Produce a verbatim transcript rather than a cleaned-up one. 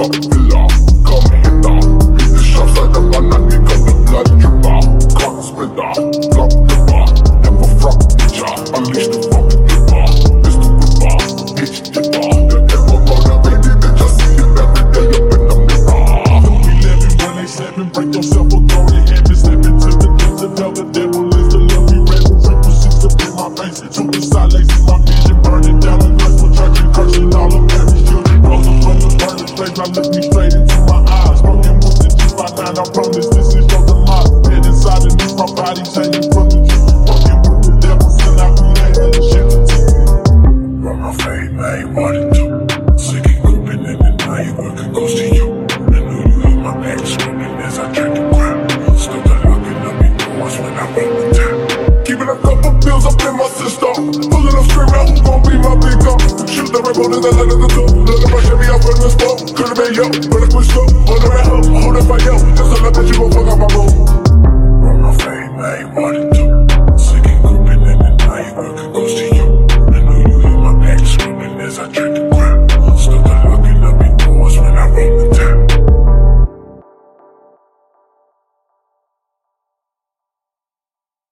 Godzilla, komm her, wie die Schafe gelangen an die Kante, bleib drüber, Kotzbilder, Blockdipper, Tempo Frog Ninja, unleashed the fuck Dipper, bist du Ripper, ich Dipper, der Dipper war der Baby, bitch, I see it every day up in the mirror. Don't be living when they seven, break yourself, or throw the heavy, step into the dance and tell the devil is the love we ran, with ripple six up in my face, to the side, lazy my vision, burning down the night, we're tracking, crushing all of them. I look me straight into my eyes, broken with the G five nine, I promise this is your demise. Head inside and leave my body changing from the truth, fucking with the devil till I create and shit to do. Run my fame, I ain't wanted to. Sick and gooping in the night, working goes to you. I know you heard my back screaming as I tried to grab. Still got looking at me doors when I wake the time. Keeping a couple bills up in my system, pulling up straight round, who gon' be my big up? Shoot the rebel in the light of the door, let my Chevy up in the spot. Could've been yo, but I quit slow, on the way home, hold up my yo. That's all that you gon'